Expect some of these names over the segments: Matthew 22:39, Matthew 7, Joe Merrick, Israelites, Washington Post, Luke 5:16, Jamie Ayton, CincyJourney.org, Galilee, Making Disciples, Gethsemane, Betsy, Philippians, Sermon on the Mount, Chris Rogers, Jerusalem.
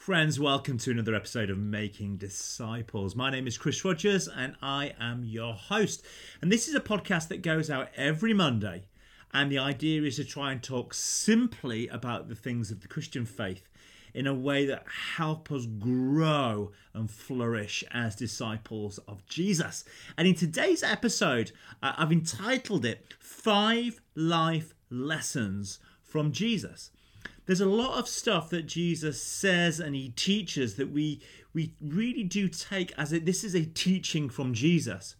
Friends, welcome to another episode of Making Disciples. My name is Chris Rogers and I am your host. And this is a podcast that goes out every Monday. And the idea is to try and talk simply about the things of the Christian faith in a way that help us grow and flourish as disciples of Jesus. And in today's episode, I've entitled it 5 Life Lessons from Jesus. There's a lot of stuff that Jesus says and he teaches that we really do take as this is a teaching from Jesus.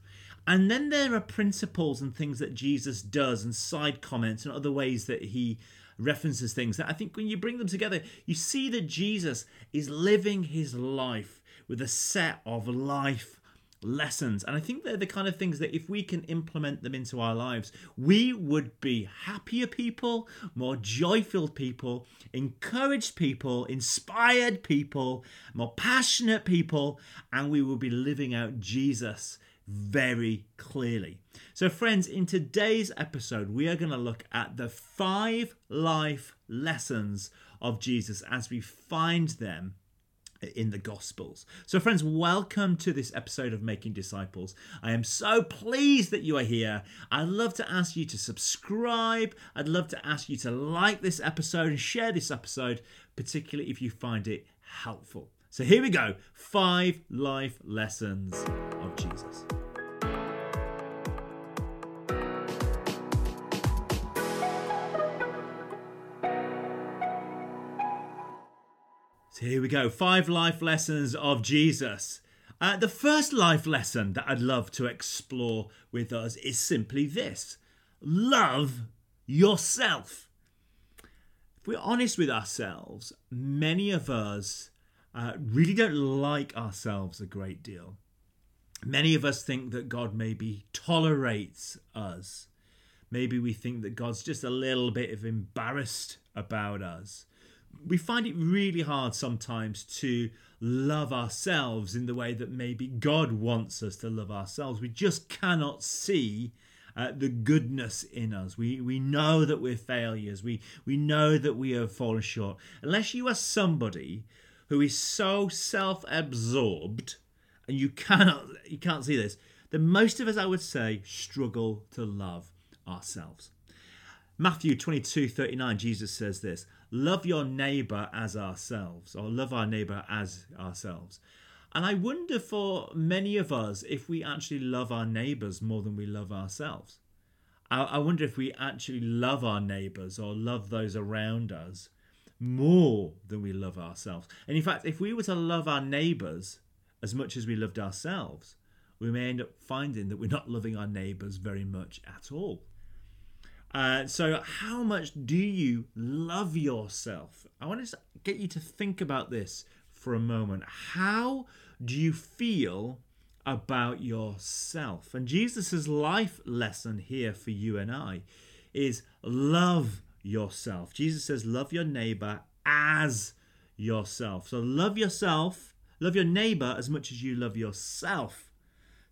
And then there are principles and things that Jesus does and side comments and other ways that he references things that I think when you bring them together, you see that Jesus is living his life with a set of life lessons. And I think they're the kind of things that if we can implement them into our lives, we would be happier people, more joyful people, encouraged people, inspired people, more passionate people, and we will be living out Jesus very clearly. So friends, in today's episode, we are going to look at the 5 life lessons of Jesus as we find them in the Gospels. So friends, welcome to this episode of Making Disciples. I am so pleased that you are here. I'd love to ask you to subscribe. I'd love to ask you to like this episode and share this episode, particularly if you find it helpful. So here we go. 5 life lessons of Jesus. Here we go. 5 life lessons of Jesus. The first life lesson that I'd love to explore with us is simply this. Love yourself. If we're honest with ourselves, many of us really don't like ourselves a great deal. Many of us think that God maybe tolerates us. Maybe we think that God's just a little bit of embarrassed about us. We find it really hard sometimes to love ourselves in the way that maybe God wants us to love ourselves. We just cannot see the goodness in us. We know that we're failures. We know that we have fallen short. Unless you are somebody who is so self-absorbed, and you can't see this, then most of us, I would say, struggle to love ourselves. Matthew 22:39, Jesus says this, love your neighbour as ourselves, or love our neighbour as ourselves. And I wonder for many of us if we actually love our neighbours more than we love ourselves. I wonder if we actually love our neighbours or love those around us more than we love ourselves. And in fact, if we were to love our neighbours as much as we loved ourselves, we may end up finding that we're not loving our neighbours very much at all. So how much do you love yourself? I want to get you to think about this for a moment. How do you feel about yourself? And Jesus' life lesson here for you and I is love yourself. Jesus says, love your neighbour as yourself. So love yourself, love your neighbour as much as you love yourself.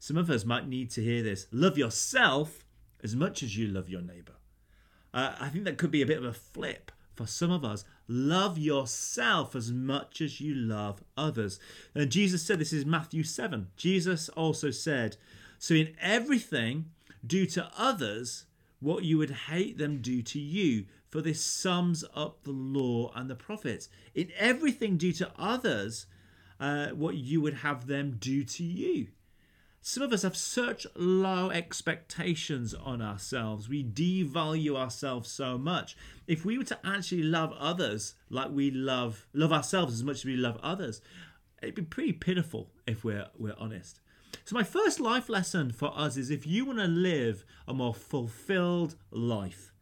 Some of us might need to hear this. Love yourself as much as you love your neighbour. I think that could be a bit of a flip for some of us. Love yourself as much as you love others. And Jesus said, this is Matthew 7. Jesus also said, so in everything, do to others what you would hate them do to you. For this sums up the law and the prophets. In everything, do to others what you would have them do to you. Some of us have such low expectations on ourselves. We devalue ourselves so much. If we were to actually love others like we love ourselves as much as we love others, it'd be pretty pitiful if we're honest. So my first life lesson for us is if you want to live a more fulfilled life,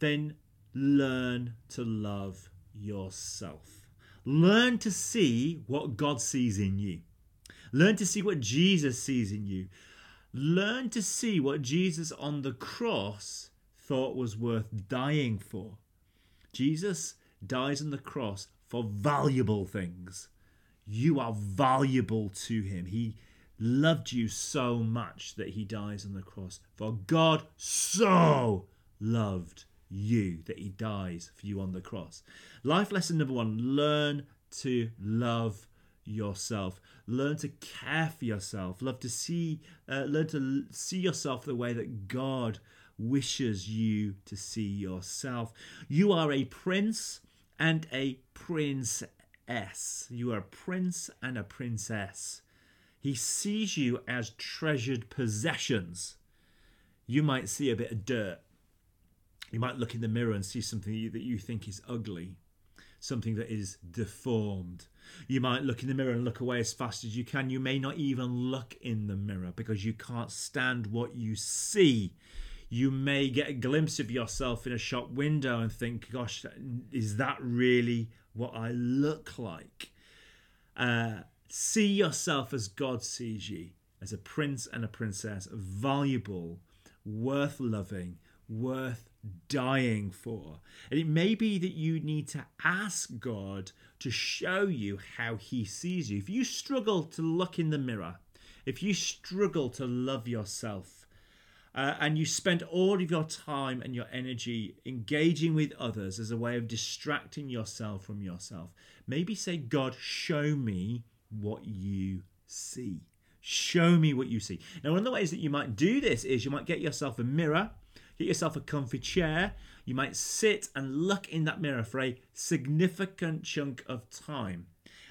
then learn to love yourself. Learn to see what God sees in you. Learn to see what Jesus sees in you. Learn to see what Jesus on the cross thought was worth dying for. Jesus dies on the cross for valuable things. You are valuable to him. He loved you so much that he dies on the cross. For God so loved you that he dies for you on the cross. Life lesson number 1, learn to love yourself. Learn to care for yourself. Learn to see yourself the way that God wishes you to see yourself. You are a prince and a princess. You are a prince and a princess. He sees you as treasured possessions. You might see a bit of dirt. You might look in the mirror and see something that you think is ugly, something that is deformed. You might look in the mirror and look away as fast as you can. You may not even look in the mirror because you can't stand what you see. You may get a glimpse of yourself in a shop window and think, gosh, is that really what I look like? See yourself as God sees you, as a prince and a princess, valuable, worth loving, worth dying for. And it may be that you need to ask God to show you how he sees you. If you struggle to look in the mirror, if you struggle to love yourself, and you spend all of your time and your energy engaging with others as a way of distracting yourself from yourself, maybe say, God, show me what you see. Show me what you see. Now, one of the ways that you might do this is you might get yourself a mirror. Get yourself a comfy chair. You might sit and look in that mirror for a significant chunk of time.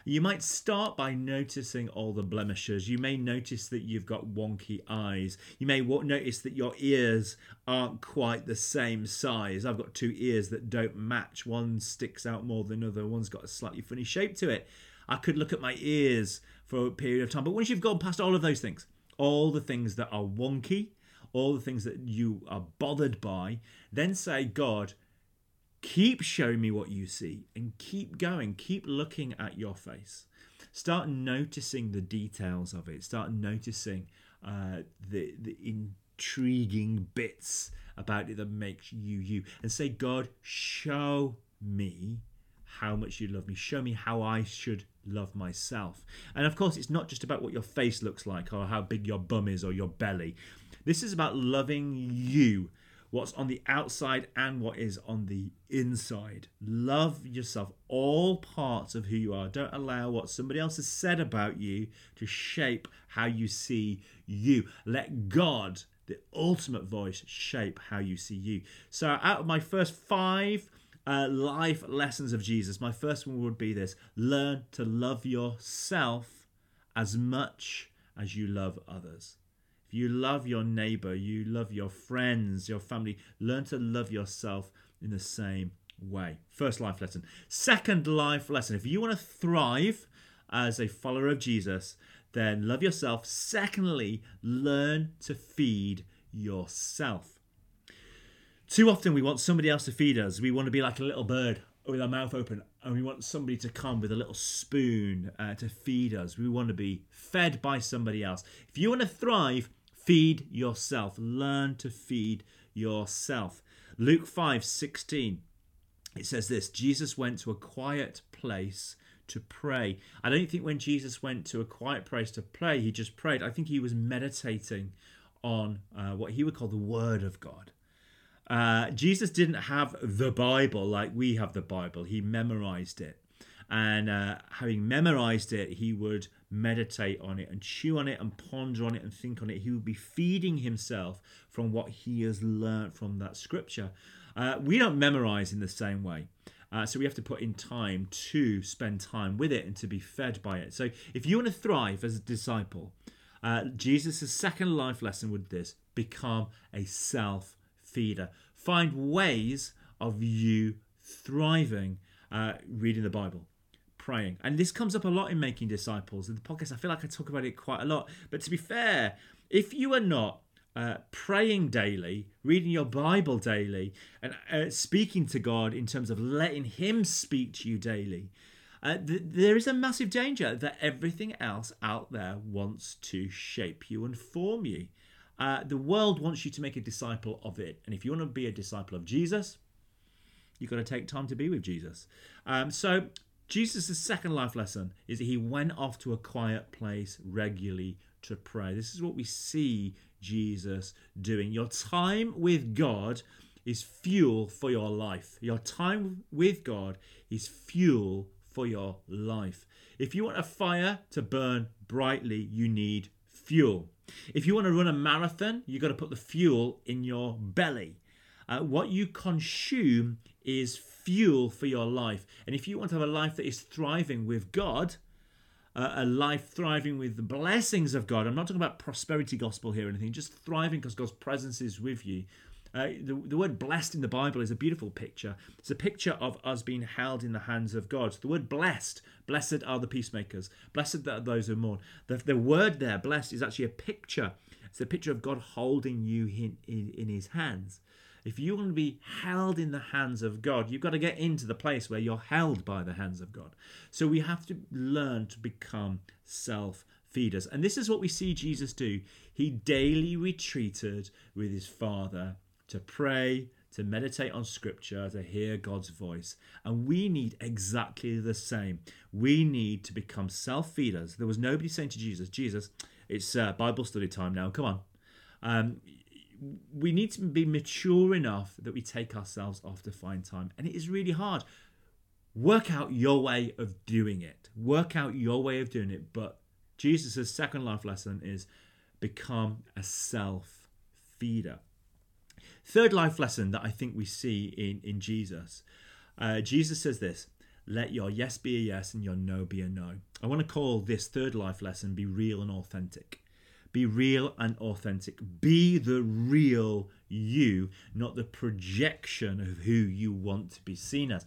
You might start by noticing all the blemishes. You may notice that you've got wonky eyes. You may notice that your ears aren't quite the same size. I've got two ears that don't match. One sticks out more than another. One's got a slightly funny shape to it. I could look at my ears for a period of time. But once you've gone past all of those things, all the things that are wonky, all the things that you are bothered by, then say, God, keep showing me what you see, and keep going. Keep looking at your face. Start noticing the details of it. Start noticing the intriguing bits about it that makes you you. And say, God, show me how much you love me. Show me how I should love myself. And of course, it's not just about what your face looks like or how big your bum is or your belly. This is about loving you, what's on the outside and what is on the inside. Love yourself, all parts of who you are. Don't allow what somebody else has said about you to shape how you see you. Let God, the ultimate voice, shape how you see you. So out of my first 5 life lessons of Jesus, my first one would be this: learn to love yourself as much as you love others. If you love your neighbour, you love your friends, your family, learn to love yourself in the same way. First life lesson. Second life lesson. If you want to thrive as a follower of Jesus, then love yourself. Secondly, learn to feed yourself. Too often we want somebody else to feed us. We want to be like a little bird with our mouth open, and we want somebody to come with a little spoon to feed us. We want to be fed by somebody else. If you want to thrive, feed yourself. Learn to feed yourself. Luke 5:16, it says this: Jesus went to a quiet place to pray. I don't think when Jesus went to a quiet place to pray, he just prayed. I think he was meditating on what he would call the Word of God. Jesus didn't have the Bible like we have the Bible. He memorized it. And having memorized it, he would meditate on it and chew on it and ponder on it and think on it. He would be feeding himself from what he has learned from that scripture. We don't memorize in the same way. So we have to put in time to spend time with it and to be fed by it. So if you want to thrive as a disciple, Jesus' second life lesson would this: become a self-feeder. Find ways of you thriving, reading the Bible, praying. And this comes up a lot in Making Disciples. In the podcast, I feel like I talk about it quite a lot. But to be fair, if you are not praying daily, reading your Bible daily, and speaking to God in terms of letting him speak to you daily, there is a massive danger that everything else out there wants to shape you and form you. The world wants you to make a disciple of it. And if you want to be a disciple of Jesus, you've got to take time to be with Jesus. So Jesus' second life lesson is that he went off to a quiet place regularly to pray. This is what we see Jesus doing. Your time with God is fuel for your life. Your time with God is fuel for your life. If you want a fire to burn brightly, you need fuel. If you want to run a marathon, you've got to put the fuel in your belly. What you consume is fuel for your life. And if you want to have a life that is thriving with God, a life thriving with the blessings of God, I'm not talking about prosperity gospel here or anything, just thriving because God's presence is with you. The word blessed in the Bible is a beautiful picture. It's a picture of us being held in the hands of God. So the word blessed, blessed are the peacemakers, blessed are those who mourn. The word there, blessed, is actually a picture. It's a picture of God holding you in his hands. If you want to be held in the hands of God, you've got to get into the place where you're held by the hands of God. So we have to learn to become self-feeders. And this is what we see Jesus do. He daily retreated with his Father to pray, to meditate on Scripture, to hear God's voice. And we need exactly the same. We need to become self-feeders. There was nobody saying to Jesus, Jesus, it's Bible study time now, come on. We need to be mature enough that we take ourselves off to find time. And it is really hard. Work out your way of doing it. Work out your way of doing it. But Jesus' second life lesson is become a self-feeder. Third life lesson that I think we see in Jesus. Jesus says this, let your yes be a yes and your no be a no. I want to call this third life lesson be real and authentic. Be real and authentic. Be the real you, not the projection of who you want to be seen as.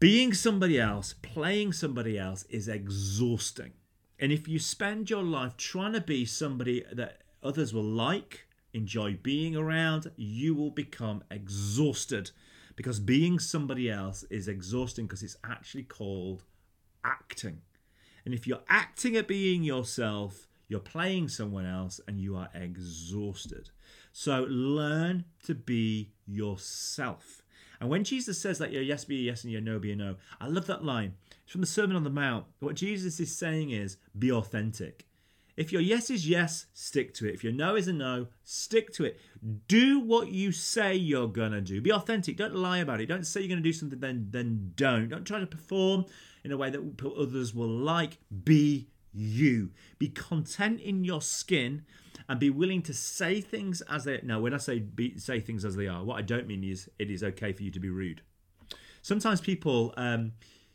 Being somebody else, playing somebody else is exhausting. And if you spend your life trying to be somebody that others will like, enjoy being around, you will become exhausted, because being somebody else is exhausting, because it's actually called acting. And if you're acting at being yourself, you're playing someone else and you are exhausted. So learn to be yourself. And when Jesus says that your yes be a yes and your no be a no, I love that line. It's from the Sermon on the Mount. What Jesus is saying is be authentic. If your yes is yes, stick to it. If your no is a no, stick to it. Do what you say you're going to do. Be authentic. Don't lie about it. Don't say you're going to do something, then don't. Don't try to perform in a way that others will like. Be you. Be content in your skin and be willing to say things as they are. Now, when I say say things as they are, what I don't mean is it is okay for you to be rude. Sometimes people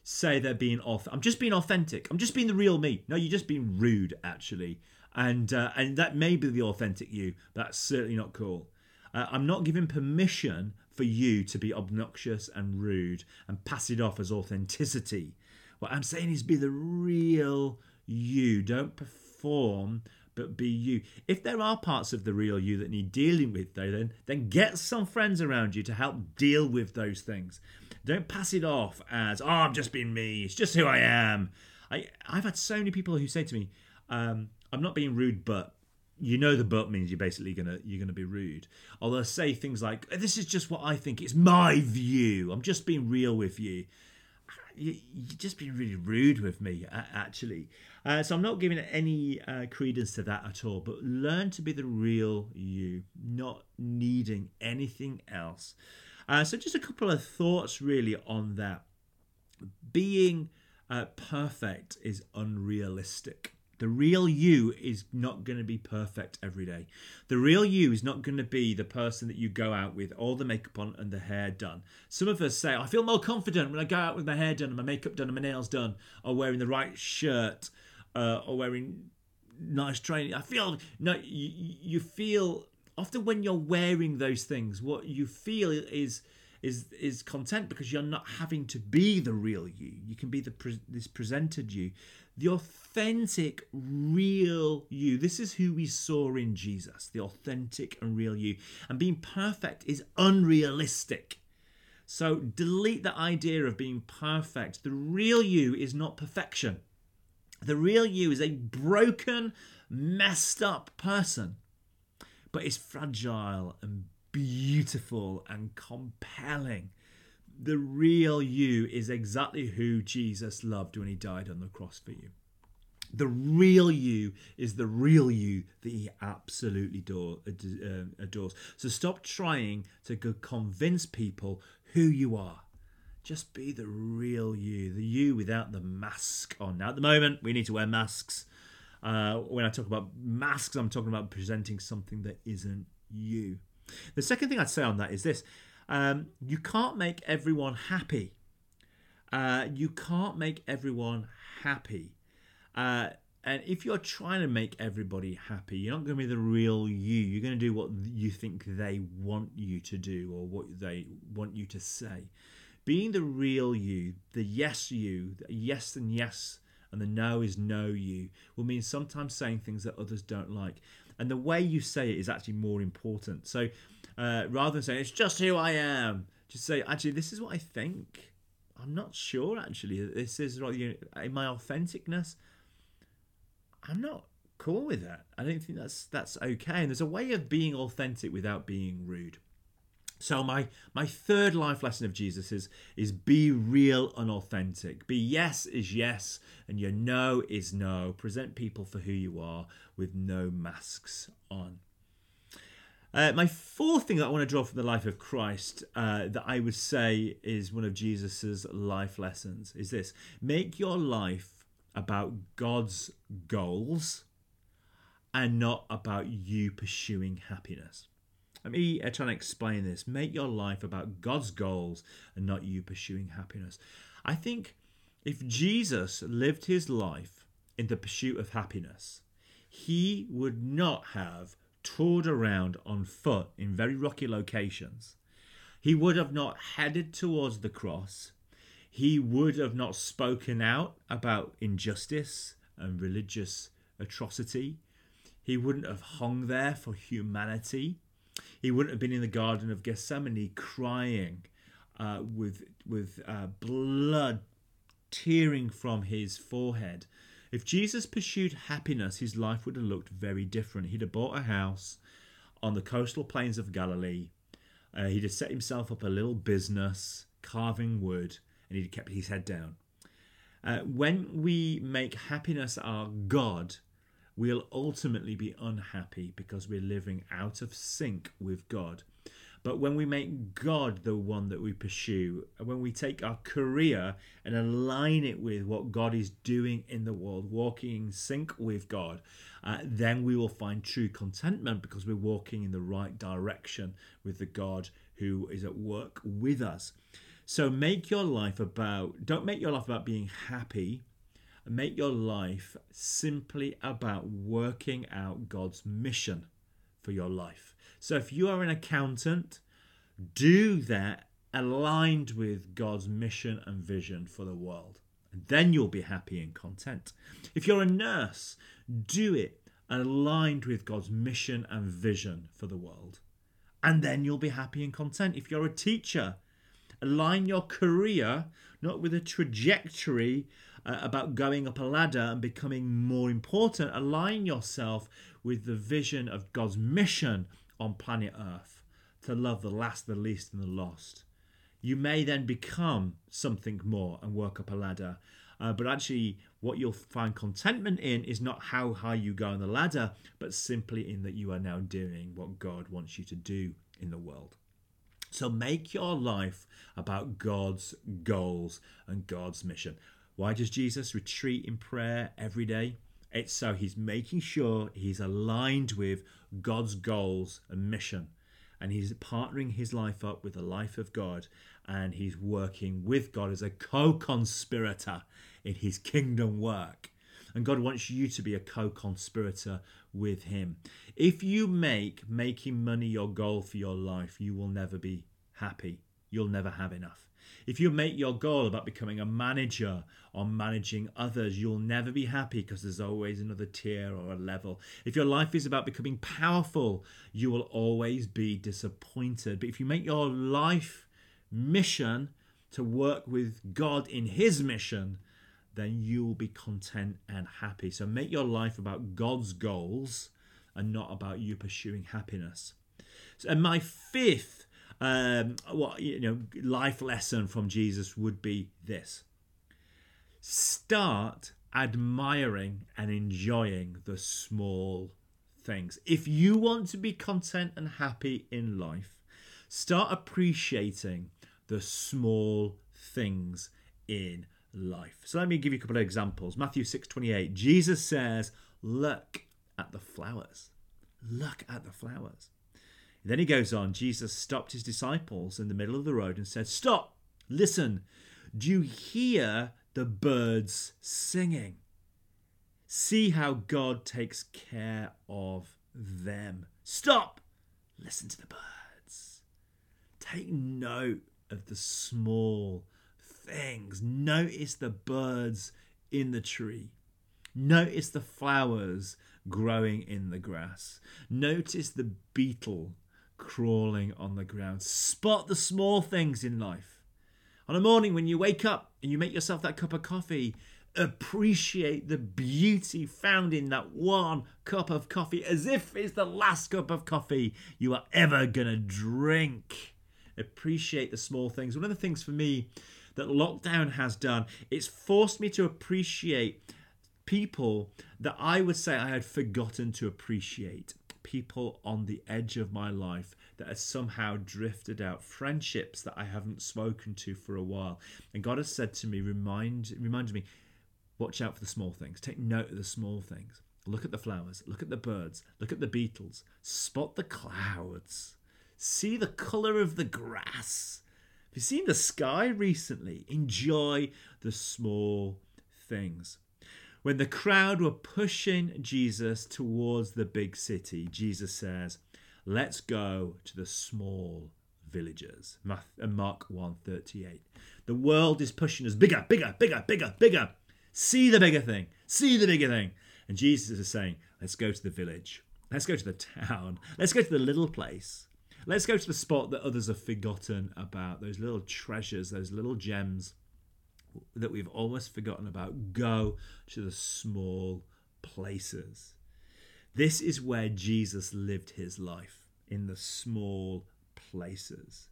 say they're being off. I'm just being authentic. I'm just being the real me. No, you're just being rude, actually. And that may be the authentic you. That's certainly not cool. I'm not giving permission for you to be obnoxious and rude and pass it off as authenticity. What I'm saying is be the real you. Don't perform, but be you. If there are parts of the real you that need dealing with, though, then get some friends around you to help deal with those things. Don't pass it off as, oh, I'm just being me. It's just who I am. I've had so many people who say to me, I'm not being rude, but you know the but means you're basically gonna be rude. Or they'll say things like, this is just what I think. It's my view. I'm just being real with you. You've just been really rude with me, actually. So I'm not giving any credence to that at all. But learn to be the real you, not needing anything else. So just a couple of thoughts really on that. Being perfect is unrealistic. The real you is not going to be perfect every day. The real you is not going to be the person that you go out with, all the makeup on and the hair done. Some of us say, I feel more confident when I go out with my hair done and my makeup done and my nails done, or wearing the right shirt, or wearing nice training. You feel, often when you're wearing those things, what you feel is content, because you're not having to be the real you. You can be this presented you. The authentic, real you. This is who we saw in Jesus, the authentic and real you. And being perfect is unrealistic. So delete the idea of being perfect. The real you is not perfection. The real you is a broken, messed up person, but it's fragile and beautiful and compelling. The real you is exactly who Jesus loved when he died on the cross for you. The real you is the real you that he absolutely adores. So stop trying to convince people who you are. Just be the real you, the you without the mask on. Now, at the moment, we need to wear masks. When I talk about masks, I'm talking about presenting something that isn't you. The second thing I'd say on that is this. You can't make everyone happy. And if you're trying to make everybody happy, you're not going to be the real you. You're going to do what you think they want you to do or what they want you to say. Being the real you, the yes, and the no is no you, will mean sometimes saying things that others don't like. And the way you say it is actually more important. So rather than saying, it's just who I am, just say, actually, this is what I think. I'm not sure, actually, that this is right, in my authenticness. I'm not cool with that. I don't think that's okay. And there's a way of being authentic without being rude. So my third life lesson of Jesus is be real and authentic. Be yes is yes and your no is no. Present people for who you are with no masks on. My fourth thing that I want to draw from the life of Christ that I would say is one of Jesus's life lessons is this. Make your life about God's goals and not about you pursuing happiness. Let me try and explain this. Make your life about God's goals and not you pursuing happiness. I think if Jesus lived his life in the pursuit of happiness, he would not have toured around on foot in very rocky locations. He would have not headed towards the cross. He would have not spoken out about injustice and religious atrocity. He wouldn't have hung there for humanity. He wouldn't have been in the Garden of Gethsemane crying with blood tearing from his forehead. If Jesus pursued happiness, his life would have looked very different. He'd have bought a house on the coastal plains of Galilee. He'd have set himself up a little business, carving wood. And he kept his head down. When we make happiness our God, we'll ultimately be unhappy because we're living out of sync with God. But when we make God the one that we pursue, when we take our career and align it with what God is doing in the world, walking in sync with God, then we will find true contentment because we're walking in the right direction with the God who is at work with us. So don't make your life about being happy. Make your life simply about working out God's mission for your life. So if you are an accountant, do that aligned with God's mission and vision for the world. And then you'll be happy and content. If you're a nurse, do it aligned with God's mission and vision for the world. And then you'll be happy and content. If you're a teacher, align your career, not with a trajectory about going up a ladder and becoming more important. Align yourself with the vision of God's mission on planet Earth, to love the last, the least, and the lost. You may then become something more and work up a ladder. But actually, what you'll find contentment in is not how high you go on the ladder, but simply in that you are now doing what God wants you to do in the world. So make your life about God's goals and God's mission. Why does Jesus retreat in prayer every day? It's so he's making sure he's aligned with God's goals and mission. And he's partnering his life up with the life of God. And he's working with God as a co-conspirator in his kingdom work. And God wants you to be a co-conspirator with him. If you make making money your goal for your life, you will never be happy. You'll never have enough. If you make your goal about becoming a manager or managing others, you'll never be happy because there's always another tier or a level. If your life is about becoming powerful, you will always be disappointed. But if you make your life mission to work with God in his mission, then you will be content and happy. So make your life about God's goals and not about you pursuing happiness. And my fifth life lesson from Jesus would be this. Start admiring and enjoying the small things. If you want to be content and happy in life, start appreciating the small things in life. So let me give you a couple of examples. Matthew 6:28, Jesus says, look at the flowers. Look at the flowers. And then he goes on, Jesus stopped his disciples in the middle of the road and said, stop, listen, do you hear the birds singing? See how God takes care of them. Stop, listen to the birds. Take note of the small things. Notice the birds in the tree. Notice the flowers growing in the grass. Notice the beetle crawling on the ground. Spot the small things in life. On a morning when you wake up and you make yourself that cup of coffee, appreciate the beauty found in that one cup of coffee as if it's the last cup of coffee you are ever going to drink. Appreciate the small things. One of the things for me that lockdown has done, it's forced me to appreciate people that I would say I had forgotten to appreciate. People on the edge of my life that has somehow drifted out. Friendships that I haven't spoken to for a while. And God has said to me, reminds me, watch out for the small things. Take note of the small things. Look at the flowers. Look at the birds. Look at the beetles. Spot the clouds. See the colour of the grass. Have you seen the sky recently? Enjoy the small things. When the crowd were pushing Jesus towards the big city, Jesus says, let's go to the small villages. Mark 1:38. The world is pushing us bigger, bigger, bigger, bigger, bigger. See the bigger thing. See the bigger thing. And Jesus is saying, let's go to the village. Let's go to the town. Let's go to the little place. Let's go to the spot that others have forgotten about, those little treasures, those little gems that we've almost forgotten about. Go to the small places. This is where Jesus lived his life, in the small places.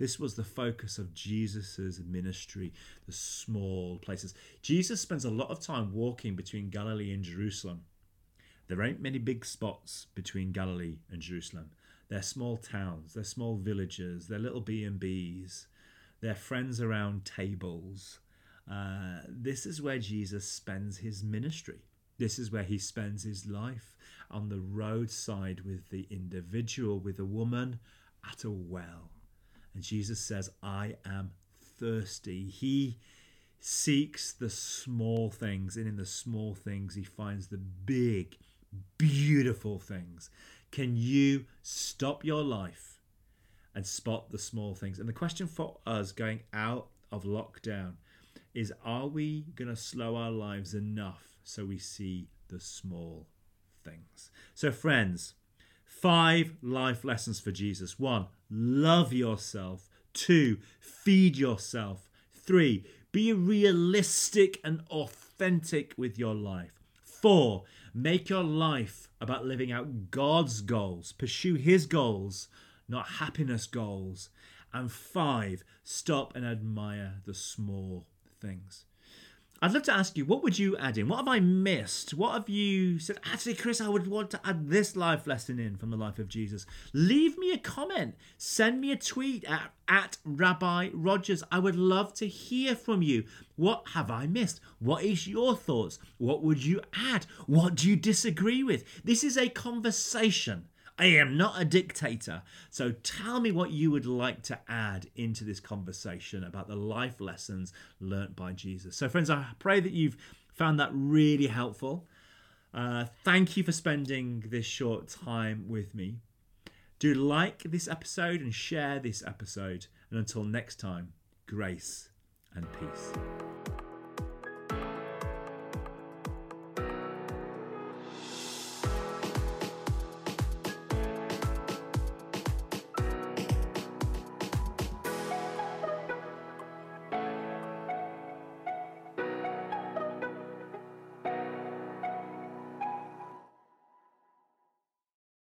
This was the focus of Jesus's ministry, the small places. Jesus spends a lot of time walking between Galilee and Jerusalem. There ain't many big spots between Galilee and Jerusalem. They're small towns, they're small villages, they're little B&Bs, they're friends around tables. This is where Jesus spends his ministry. This is where he spends his life, on the roadside with the individual, with a woman at a well. And Jesus says, I am thirsty. He seeks the small things, and in the small things he finds the big, beautiful things. Can you stop your life and spot the small things? And the question for us going out of lockdown is, are we going to slow our lives enough so we see the small things? So friends, 5 life lessons for Jesus. 1, love yourself. 2, feed yourself. 3, be realistic and authentic with your life. 4, make your life about living out God's goals. Pursue his goals, not happiness goals. And 5, stop and admire the small things. I'd love to ask you, what would you add in? What have I missed? What have you said? Actually, Chris, I would want to add this life lesson in from the life of Jesus. Leave me a comment. Send me a tweet at Rabbi Rogers. I would love to hear from you. What have I missed? What is your thoughts? What would you add? What do you disagree with? This is a conversation. I am not a dictator. So tell me what you would like to add into this conversation about the life lessons learnt by Jesus. So friends, I pray that you've found that really helpful. Thank you for spending this short time with me. Do like this episode and share this episode. And until next time, grace and peace.